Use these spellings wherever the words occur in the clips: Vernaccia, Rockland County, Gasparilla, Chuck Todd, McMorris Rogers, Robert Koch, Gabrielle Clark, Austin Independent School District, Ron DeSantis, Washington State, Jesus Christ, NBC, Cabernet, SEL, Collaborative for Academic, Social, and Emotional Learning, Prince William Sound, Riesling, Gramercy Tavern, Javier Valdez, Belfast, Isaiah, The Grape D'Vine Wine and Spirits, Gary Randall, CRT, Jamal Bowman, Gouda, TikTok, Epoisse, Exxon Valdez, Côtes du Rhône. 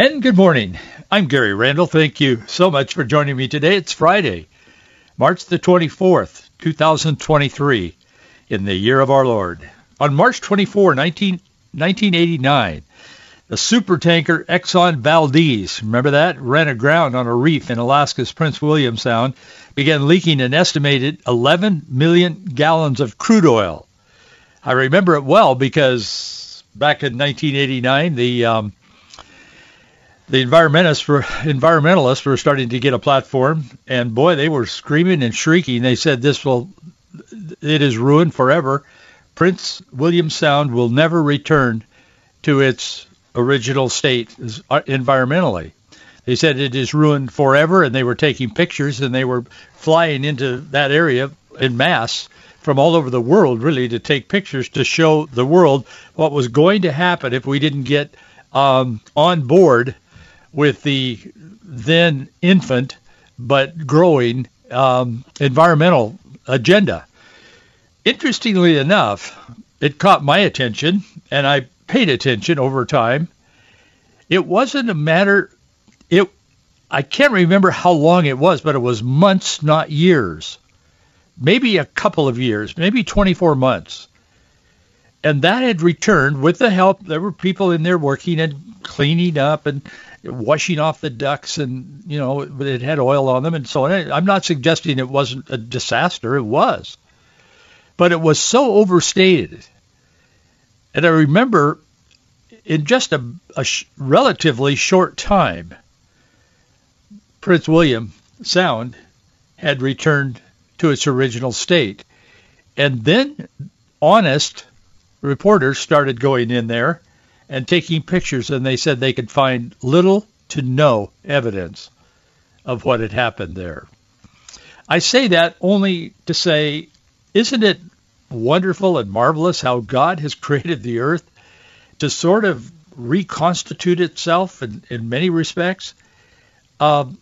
And good morning. I'm Gary Randall. Thank you so much for joining me today. It's Friday, March the 24th, 2023, in the year of our Lord. On March 24, 1989, the supertanker Exxon Valdez, remember that, ran aground on a reef in Alaska's Prince William Sound, began leaking an estimated 11 million gallons of crude oil. I remember it well because back in 1989, the environmentalists were starting to get a platform, and boy, they were screaming and shrieking. They said it is ruined forever. Prince William Sound will never return to its original state environmentally. They said it is ruined forever, and they were taking pictures, and they were flying into that area en masse from all over the world, really, to take pictures to show the world what was going to happen if we didn't get on board with the then infant but growing environmental agenda. Interestingly enough, it caught my attention, and I paid attention over time. It wasn't a matter, I can't remember how long it was, but it was months, not years. Maybe a couple of years, maybe 24 months. And that had returned with the help. There were people in there working and cleaning up and washing off the ducts, and, you know, it had oil on them and so on. I'm not suggesting it wasn't a disaster. It was. But it was so overstated. And I remember in just a relatively short time, Prince William Sound had returned to its original state. And then honest reporters started going in there and taking pictures, and they said they could find little to no evidence of what had happened there. I say that only to say, isn't it wonderful and marvelous how God has created the earth to sort of reconstitute itself in many respects? I'm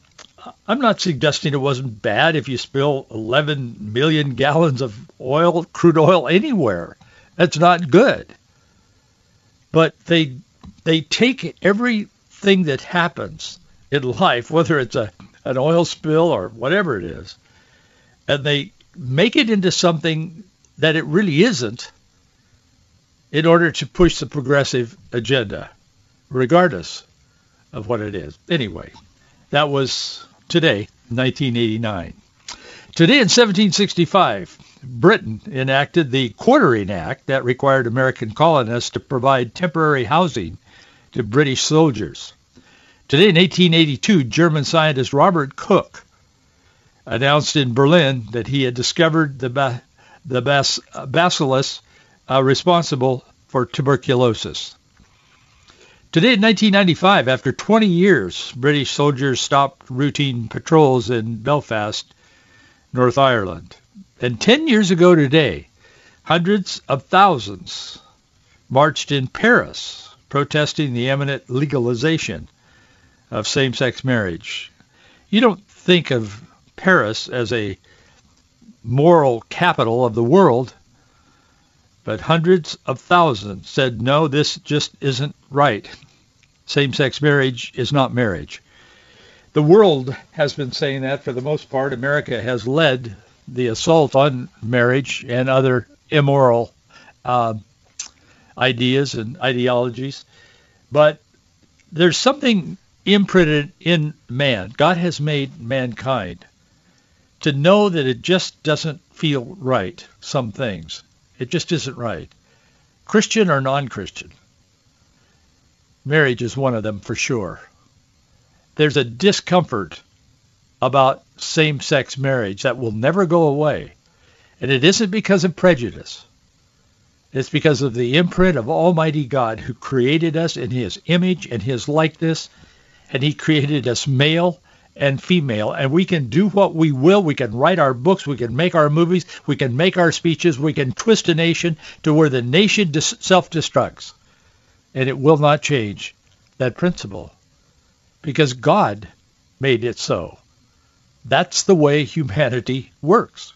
not suggesting it wasn't bad if you spill 11 million gallons of oil, crude oil, anywhere. That's not good. But they take everything that happens in life, whether it's an oil spill or whatever it is, and they make it into something that it really isn't in order to push the progressive agenda, regardless of what it is. Anyway, that was today, 1989. Today in 1765, Britain enacted the Quartering Act that required American colonists to provide temporary housing to British soldiers. Today in 1882, German scientist Robert Koch announced in Berlin that he had discovered the bacillus responsible for tuberculosis. Today in 1995, after 20 years, British soldiers stopped routine patrols in Belfast, North Ireland. And 10 years ago today, hundreds of thousands marched in Paris protesting the imminent legalization of same-sex marriage. You don't think of Paris as a moral capital of the world, but hundreds of thousands said, no, this just isn't right. Same-sex marriage is not marriage. The world has been saying that for the most part. America has led the assault on marriage and other immoral ideas and ideologies. But there's something imprinted in man. God has made mankind to know that it just doesn't feel right, some things. It just isn't right. Christian or non-Christian, marriage is one of them for sure. There's a discomfort about same-sex marriage that will never go away. And it isn't because of prejudice. It's because of the imprint of Almighty God, who created us in his image and his likeness, and he created us male and female, and we can do what we will. We can write our books, we can make our movies, we can make our speeches, we can twist a nation to where the nation self-destructs, and it will not change that principle because God made it so. That's the way humanity works,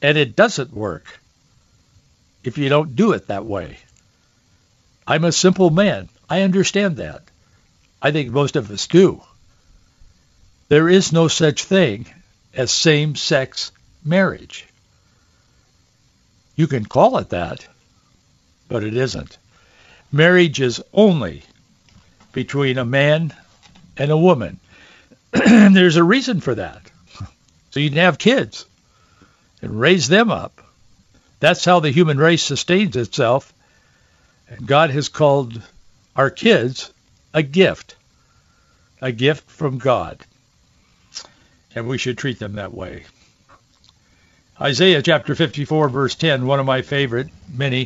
and it doesn't work if you don't do it that way. I'm a simple man. I understand that. I think most of us do. There is no such thing as same-sex marriage. You can call it that, but it isn't. Marriage is only between a man and a woman. There's a reason for that. So you can have kids and raise them up. That's how the human race sustains itself. And God has called our kids a gift from God. And we should treat them that way. Isaiah chapter 54, verse 10, one of my favorite. Many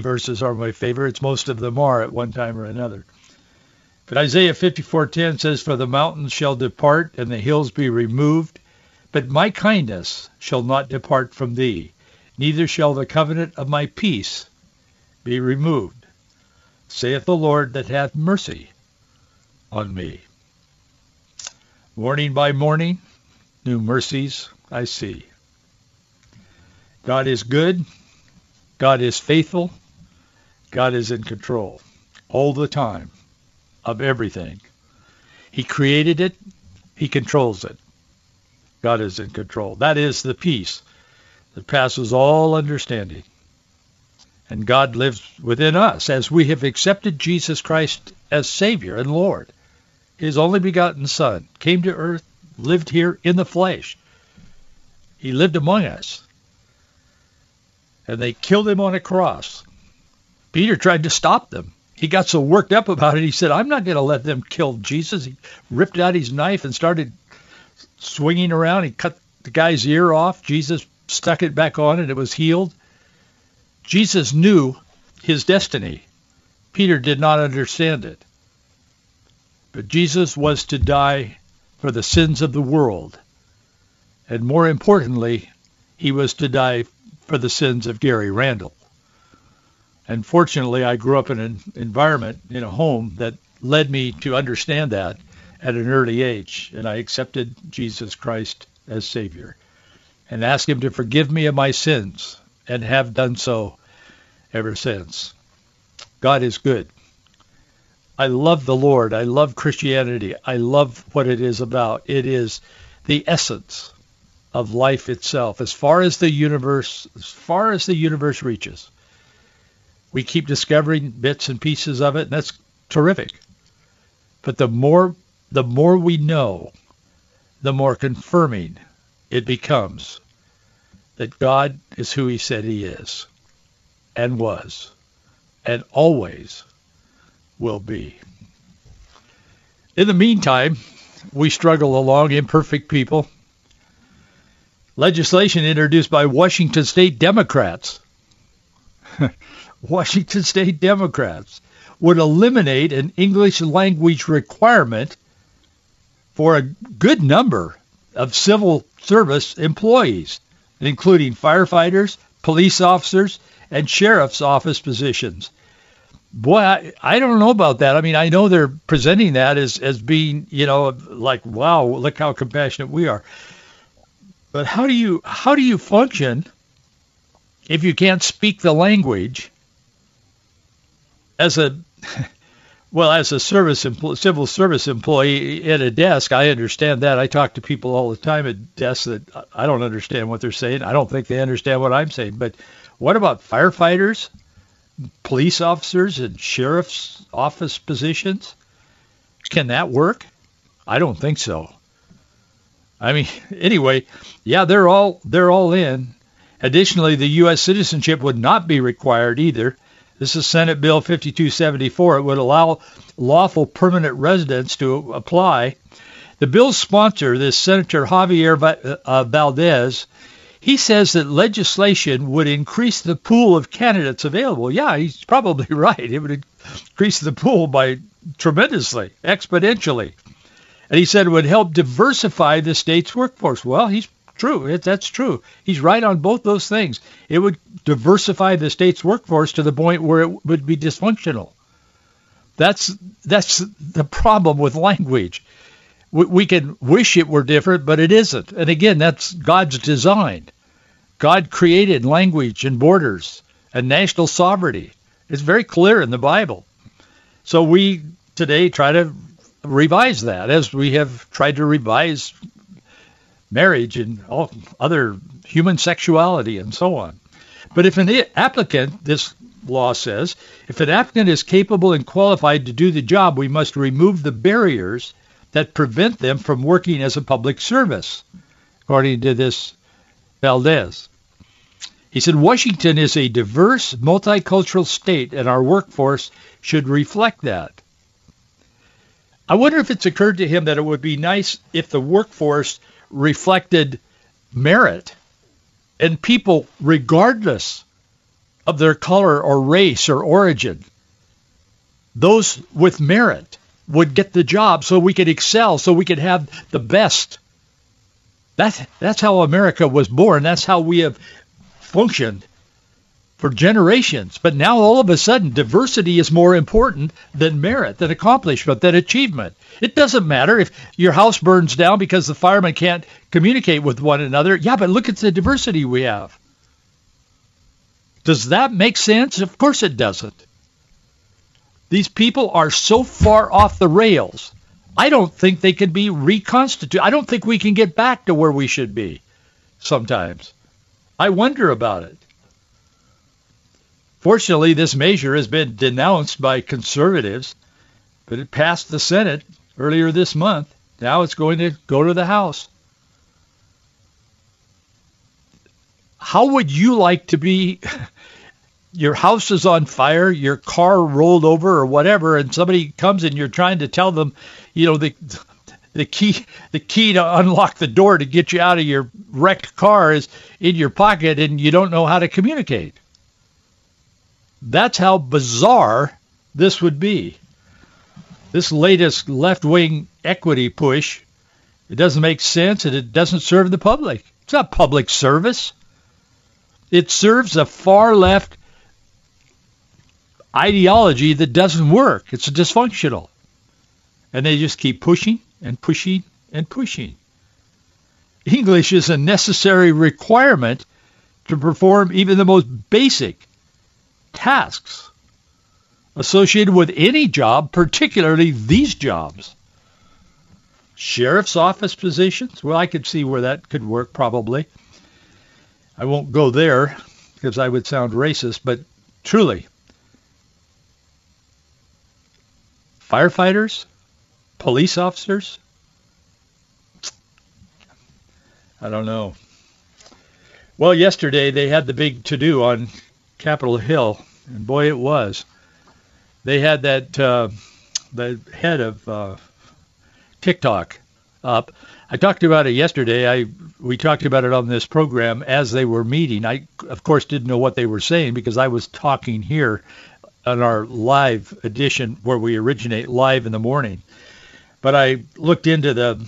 verses are my favorites. Most of them are at one time or another. But Isaiah 54:10 says, "For the mountains shall depart, and the hills be removed, but my kindness shall not depart from thee, neither shall the covenant of my peace be removed, saith the Lord that hath mercy on me. Morning by morning, new mercies I see." God is good. God is faithful. God is in control all the time of everything. He created it. He controls it. God is in control. That is the peace that passes all understanding. And God lives within us as we have accepted Jesus Christ as Savior and Lord. His only begotten Son came to earth, lived here in the flesh. He lived among us. And they killed him on a cross. Peter tried to stop them. He got so worked up about it, he said, "I'm not going to let them kill Jesus." He ripped out his knife and started swinging around. He cut the guy's ear off. Jesus stuck it back on and it was healed. Jesus knew his destiny. Peter did not understand it. But Jesus was to die for the sins of the world. And more importantly, he was to die for the sins of Gary Randall. And fortunately, I grew up in an environment, in a home, that led me to understand that at an early age. And I accepted Jesus Christ as Savior and asked him to forgive me of my sins, and have done so ever since. God is good. I love the Lord. I love Christianity. I love what it is about. It is the essence of life itself. As far as the universe reaches, we keep discovering bits and pieces of it, and that's terrific. But the more we know, the more confirming it becomes that God is who he said he is, and was, and always will be. In the meantime, we struggle along, imperfect people. Legislation introduced by Washington State Democrats. Washington State Democrats would eliminate an English language requirement for a good number of civil service employees, including firefighters, police officers, and sheriff's office positions. Boy, I don't know about that. I mean, I know they're presenting that as being, like, wow, look how compassionate we are. But how do you function if you can't speak the language as a civil service employee at a desk? I understand that. I talk to people all the time at desks that I don't understand what they're saying. I don't think they understand what I'm saying. But what about firefighters, police officers, and sheriff's office positions? Can that work? I don't think so. I mean, anyway, yeah, they're all in. Additionally, the U.S. citizenship would not be required either. This is Senate Bill 5274. It would allow lawful permanent residents to apply. The bill's sponsor, this Senator Javier Valdez, he says that legislation would increase the pool of candidates available. Yeah, he's probably right. It would increase the pool by tremendously, exponentially. And he said it would help diversify the state's workforce. Well, he's true. That's true. He's right on both those things. It would diversify the state's workforce to the point where it would be dysfunctional. That's the problem with language. We can wish it were different, but it isn't. And again, that's God's design. God created language and borders and national sovereignty. It's very clear in the Bible. So we today try to revise that, as we have tried to revise marriage and all other human sexuality and so on. But if an applicant, this law says, if an applicant is capable and qualified to do the job, we must remove the barriers that prevent them from working as a public service, according to this Valdez. He said, Washington is a diverse, multicultural state, and our workforce should reflect that. I wonder if it's occurred to him that it would be nice if the workforce reflected merit and people regardless of their color or race or origin. Those with merit would get the job so we could excel, so we could have the best. That's how America was born. That's how we have functioned for generations. But now all of a sudden, diversity is more important than merit, than accomplishment, than achievement. It doesn't matter if your house burns down because the firemen can't communicate with one another. Yeah, but look at the diversity we have. Does that make sense? Of course it doesn't. These people are so far off the rails. I don't think they can be reconstituted. I don't think we can get back to where we should be sometimes. I wonder about it. Fortunately, this measure has been denounced by conservatives, but it passed the Senate earlier this month. Now it's going to go to the House. How would you like to be? Your house is on fire, your car rolled over or whatever, and somebody comes and you're trying to tell them, you know, the key to unlock the door to get you out of your wrecked car is in your pocket, and you don't know how to communicate. That's how bizarre this would be. This latest left-wing equity push, it doesn't make sense, and it doesn't serve the public. It's not public service. It serves a far-left ideology that doesn't work. It's dysfunctional. And they just keep pushing and pushing and pushing. English is a necessary requirement to perform even the most basic tasks associated with any job, particularly these jobs. Sheriff's office positions, well, I could see where that could work probably. I won't go there because I would sound racist, but truly, firefighters, police officers, I don't know. Well, yesterday they had the big to-do on Capitol Hill, and boy, it was. They had that the head of TikTok up. I talked about it yesterday. We talked about it on this program as they were meeting. I, of course, didn't know what they were saying because I was talking here on our live edition where we originate live in the morning. But I looked into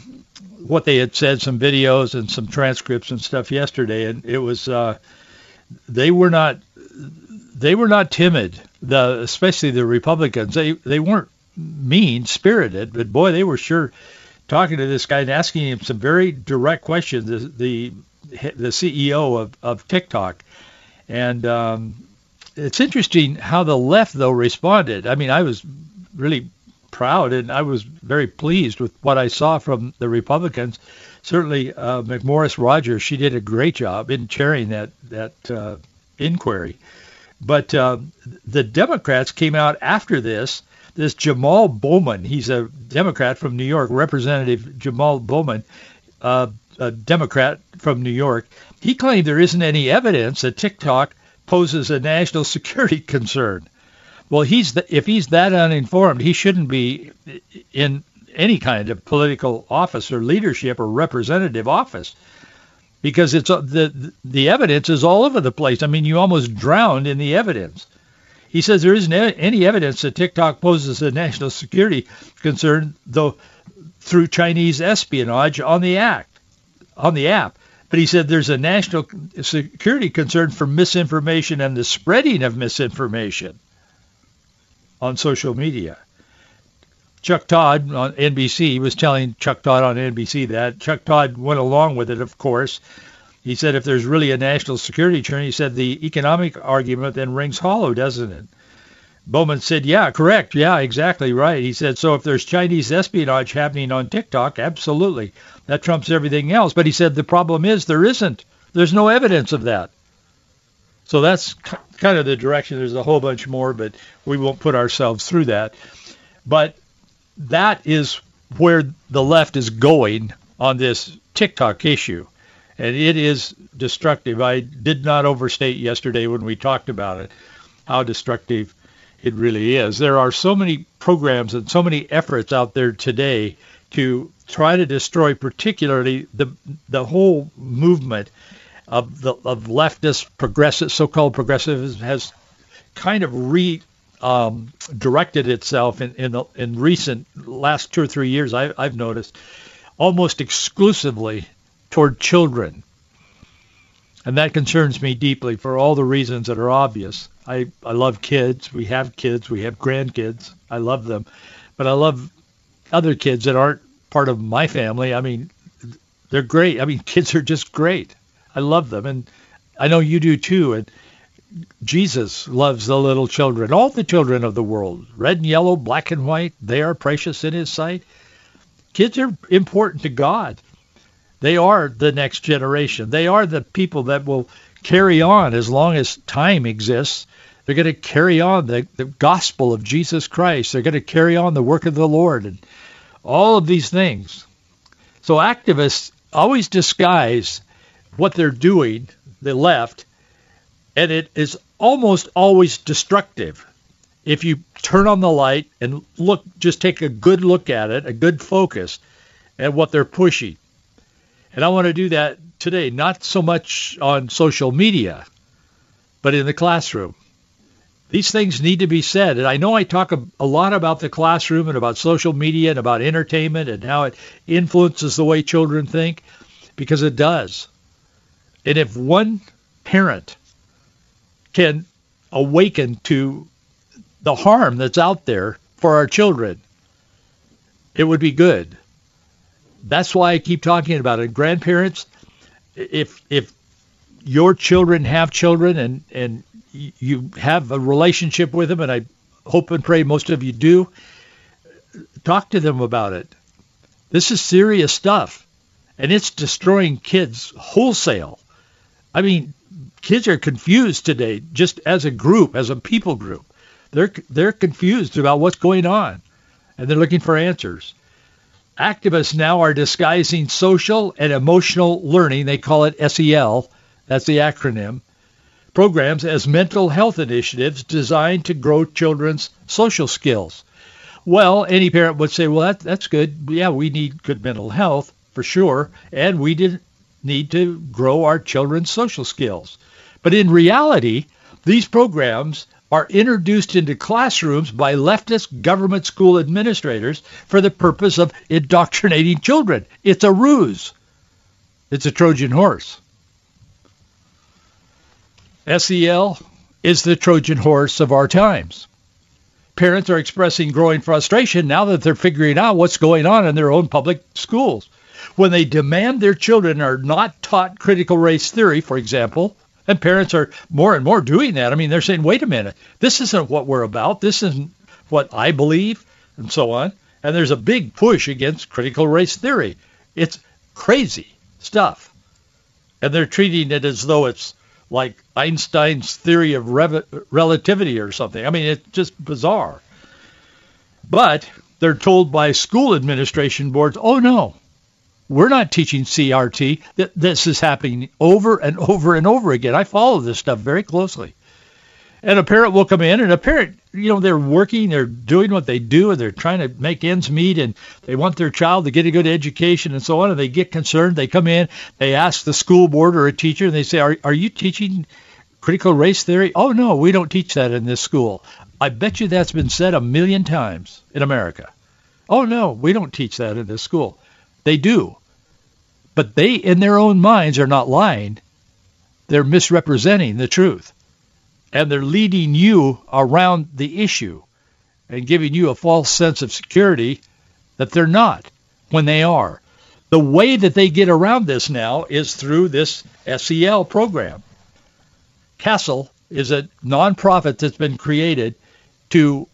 what they had said, some videos and some transcripts and stuff yesterday, and it was they were not timid. Especially the Republicans, they weren't mean-spirited, but boy, they were sure talking to this guy and asking him some very direct questions, the CEO of TikTok. And it's interesting how the left, though, responded. I mean, I was really proud, and I was very pleased with what I saw from the Republicans. Certainly, McMorris Rogers, she did a great job in chairing that inquiry. But the Democrats came out after this. This Jamal Bowman, he's a Democrat from New York, Representative Jamal Bowman, a Democrat from New York. He claimed there isn't any evidence that TikTok poses a national security concern. Well, if he's that uninformed, he shouldn't be in any kind of political office or leadership or representative office, because it's the evidence is all over the place. I mean, you almost drowned in the evidence. He says there isn't any evidence that TikTok poses a national security concern, though, through Chinese espionage on the app. But he said there's a national security concern for misinformation and the spreading of misinformation on social media. Chuck Todd on NBC was telling Chuck Todd on NBC that. Chuck Todd went along with it, of course. He said if there's really a national security concern, he said the economic argument then rings hollow, doesn't it? Bowman said, yeah, correct. Yeah, exactly right. He said, so if there's Chinese espionage happening on TikTok, absolutely. That trumps everything else. But he said the problem is there isn't. There's no evidence of that. So that's kind of the direction. There's a whole bunch more, but we won't put ourselves through that. But that is where the left is going on this TikTok issue. And it is destructive. I did not overstate yesterday when we talked about it, how destructive it really is. There are so many programs and so many efforts out there today to try to destroy particularly the whole movement of leftist progressive, so-called progressivism has kind of directed itself in recent last 2 or 3 years. I've noticed almost exclusively toward children. And that concerns me deeply for all the reasons that are obvious. I love kids. We have kids. We have grandkids. I love them. But I love other kids that aren't part of my family. I mean, they're great. I mean, kids are just great. I love them. And I know you do too. And Jesus loves the little children, all the children of the world, red and yellow, black and white. They are precious in his sight. Kids are important to God. They are the next generation. They are the people that will carry on as long as time exists. They're going to carry on the gospel of Jesus Christ. They're going to carry on the work of the Lord and all of these things. So activists always disguise what they're doing, the left, and it is almost always destructive. If you turn on the light and look, just take a good look at it, a good focus at what they're pushing. And I want to do that today, not so much on social media, but in the classroom. These things need to be said. And I know I talk a lot about the classroom and about social media and about entertainment and how it influences the way children think, because it does. And if one parent can awaken to the harm that's out there for our children, it would be good. That's why I keep talking about it. Grandparents, if your children have children and you have a relationship with them, and I hope and pray most of you do, talk to them about it. This is serious stuff, and it's destroying kids wholesale. I mean, kids are confused today, just as a group, as a people group. They're confused about what's going on, and they're looking for answers. Activists now are disguising social and emotional learning, they call it SEL, that's the acronym, programs as mental health initiatives designed to grow children's social skills. Well, any parent would say, well, that's good. Yeah, we need good mental health for sure, and we did need to grow our children's social skills. But in reality, these programs are introduced into classrooms by leftist government school administrators for the purpose of indoctrinating children. It's a ruse. It's a Trojan horse. SEL is the Trojan horse of our times. Parents are expressing growing frustration now that they're figuring out what's going on in their own public schools. When they demand their children are not taught critical race theory, for example, and parents are more and more doing that. I mean, they're saying, wait a minute, this isn't what we're about. This isn't what I believe, and so on. And there's a big push against critical race theory. It's crazy stuff. And they're treating it as though it's like Einstein's theory of relativity or something. I mean, it's just bizarre. But they're told by school administration boards, oh, no. We're not teaching CRT. This is happening over and over and over again. I follow this stuff very closely. And a parent will come in, and a parent, you know, they're working, they're doing what they do, and they're trying to make ends meet, and they want their child to get a good education and so on, and they get concerned. They come in, they ask the school board or a teacher, and they say, are you teaching Critical race theory? Oh, no, we don't teach that in this school. I bet you that's been said 1 million times in America. Oh, no, we don't teach that in this school. They do. But they, in their own minds, are not lying. They're misrepresenting the truth. And they're leading you around the issue and giving you a false sense of security that they're not when they are. The way that they get around this now is through this SEL program. CASEL is a nonprofit that's been created to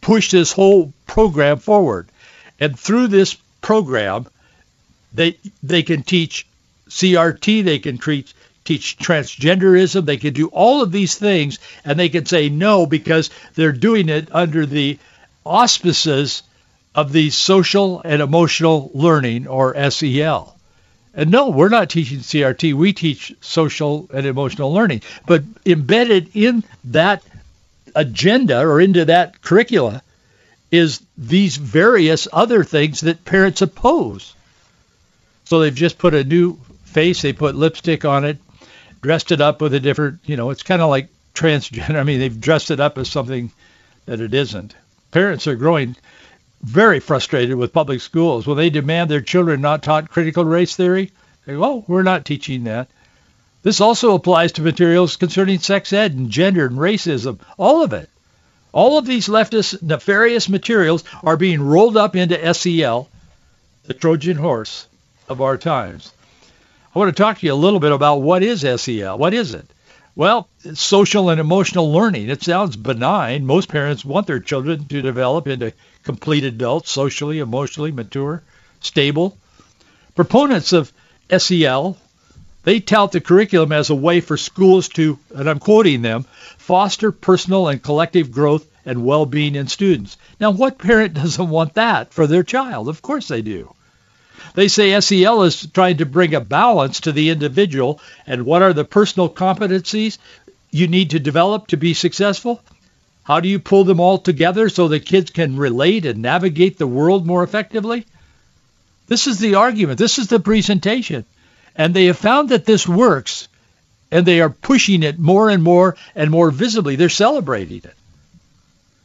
push this whole program forward. And through this program, they can teach CRT, they can teach transgenderism, they can do all of these things, and they can say no because they're doing it under the auspices of the social and emotional learning, or SEL. And no, we're not teaching CRT. We teach social and emotional learning. But embedded in that agenda or into that curricula is these various other things that parents oppose. So they've just put a new face. They put lipstick on it, dressed it up with a different, it's kind of like transgender. They've dressed it up as something that it isn't. Parents are growing very frustrated with public schools when they demand their children not taught critical race theory. They go, well, we're not teaching that. This also applies to materials concerning sex ed and gender and racism, all of it. All of these leftist nefarious materials are being rolled up into SEL, the Trojan horse of our times. I want to talk to you a little bit about what is SEL. What is it? Well, it's social and emotional learning. It sounds benign. Most parents want their children to develop into complete adults, socially, emotionally mature, stable. Proponents of SEL, they tout the curriculum as a way for schools to, and I'm quoting them, foster personal and collective growth and well-being in students. Now, what parent doesn't want that for their child? Of course they do. They say SEL is trying to bring a balance to the individual, and what are the personal competencies you need to develop to be successful? How do you pull them all together so the kids can relate and navigate the world more effectively? This is the argument. This is the presentation. And they have found that this works, and they are pushing it more and more visibly. They're celebrating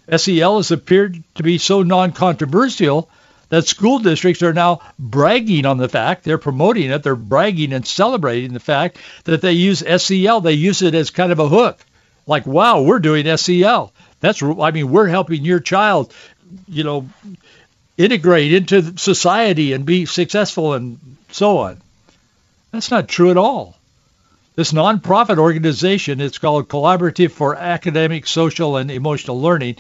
it. SEL has appeared to be so non-controversial that school districts are now bragging on the fact, they're promoting it, they're bragging and celebrating the fact that they use SEL. They use it as kind of a hook. Like, wow, we're doing SEL. We're helping your child, integrate into society and be successful and so on. That's not true at all. This nonprofit organization, it's called Collaborative for Academic, Social, and Emotional Learning.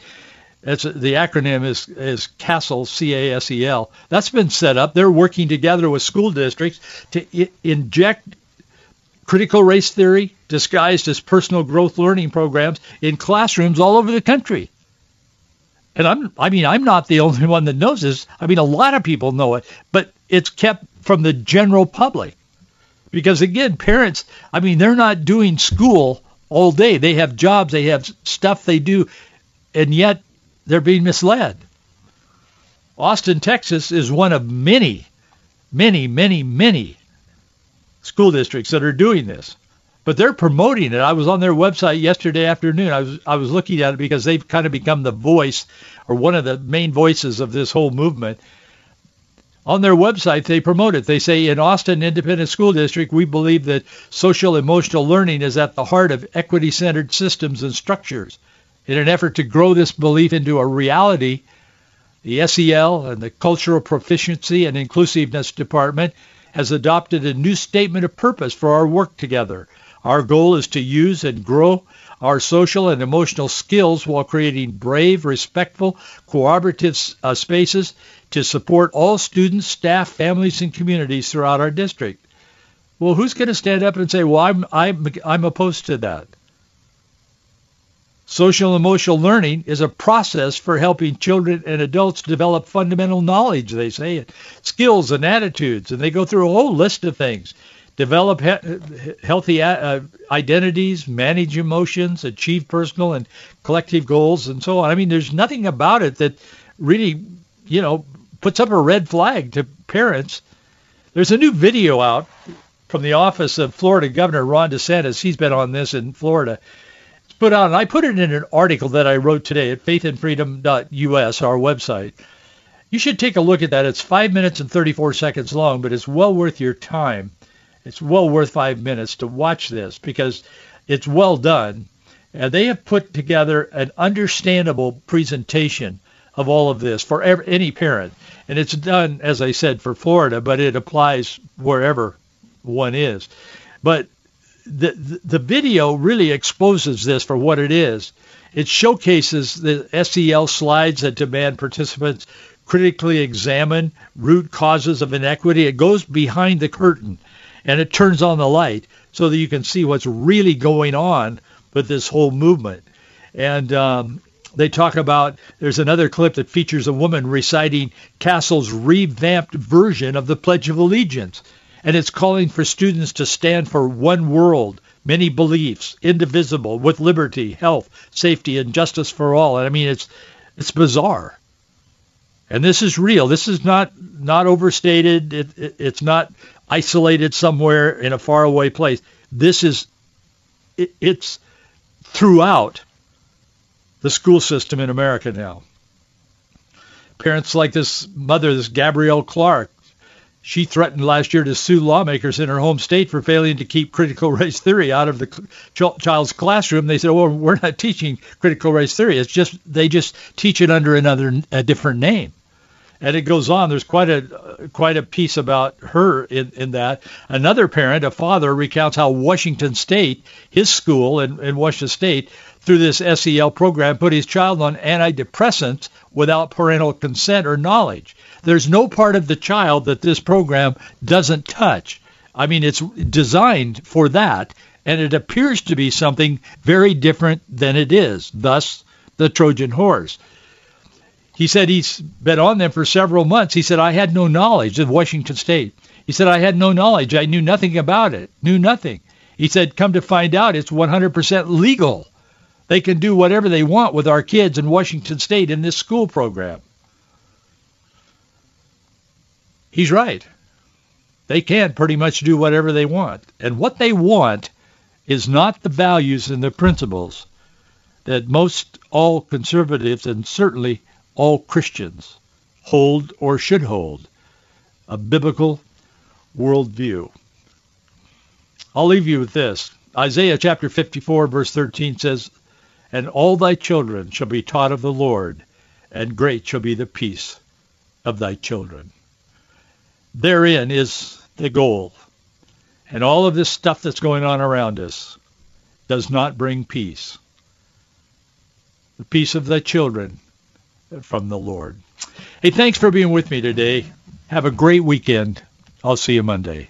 The acronym is CASEL, C-A-S-E-L. That's been set up. They're working together with school districts to inject critical race theory disguised as personal growth learning programs in classrooms all over the country. And I'm not the only one that knows this. A lot of people know it, but it's kept from the general public. Because, again, parents, they're not doing school all day. They have jobs. They have stuff they do. And yet, they're being misled. Austin, Texas is one of many, many, many, many school districts that are doing this. But they're promoting it. I was on their website yesterday afternoon. I was looking at it because they've kind of become the voice or one of the main voices of this whole movement. On their website, they promote it. They say, in Austin Independent School District, we believe that social emotional learning is at the heart of equity-centered systems and structures. In an effort to grow this belief into a reality, the SEL and the Cultural Proficiency and Inclusiveness Department has adopted a new statement of purpose for our work together. Our goal is to use and grow our social and emotional skills while creating brave, respectful, cooperative spaces to support all students, staff, families, and communities throughout our district. Well, who's going to stand up and say, well, I'm opposed to that? Social and emotional learning is a process for helping children and adults develop fundamental knowledge, they say, skills and attitudes, and they go through a whole list of things. Develop healthy identities, manage emotions, achieve personal and collective goals, and so on. There's nothing about it that really, puts up a red flag to parents. There's a new video out from the office of Florida Governor Ron DeSantis. He's been on this in Florida. It's put out, and I put it in an article that I wrote today at faithandfreedom.us, our website. You should take a look at that. It's 5 minutes and 34 seconds long, but it's well worth your time. It's well worth 5 minutes to watch this because it's well done. And they have put together an understandable presentation of all of this for any parent. And it's done, as I said, for Florida, but it applies wherever one is. But the video really exposes this for what it is. It showcases the SEL slides that demand participants critically examine root causes of inequity. It goes behind the curtain, and it turns on the light so that you can see what's really going on with this whole movement. And they talk about, there's another clip that features a woman reciting Castle's revamped version of the Pledge of Allegiance. And it's calling for students to stand for one world, many beliefs, indivisible, with liberty, health, safety, and justice for all. And I mean, it's bizarre. And this is real. This is not overstated. It's not isolated somewhere in a faraway place. This is, it's throughout the school system in America now. Parents like this mother, this Gabrielle Clark, she threatened last year to sue lawmakers in her home state for failing to keep critical race theory out of the child's classroom. They said, well, we're not teaching critical race theory. It's just, they just teach it under a different name. And it goes on. There's quite a piece about her in that. Another parent, a father, recounts how Washington State, his school in Washington State, through this SEL program, put his child on antidepressants without parental consent or knowledge. There's no part of the child that this program doesn't touch. I mean, it's designed for that, and it appears to be something very different than it is, thus the Trojan horse. He said he's been on them for several months. He said, I had no knowledge of Washington State. He said, I had no knowledge. I knew nothing about it, knew nothing. He said, come to find out, it's 100% legal. They can do whatever they want with our kids in Washington State in this school program. He's right. They can pretty much do whatever they want. And what they want is not the values and the principles that most all conservatives and certainly all Christians hold or should hold, a biblical worldview. I'll leave you with this. Isaiah chapter 54 verse 13 says, and all thy children shall be taught of the Lord, and great shall be the peace of thy children. Therein is the goal. And all of this stuff that's going on around us does not bring peace. The peace of thy children from the Lord. Hey, thanks for being with me today. Have a great weekend. I'll see you Monday.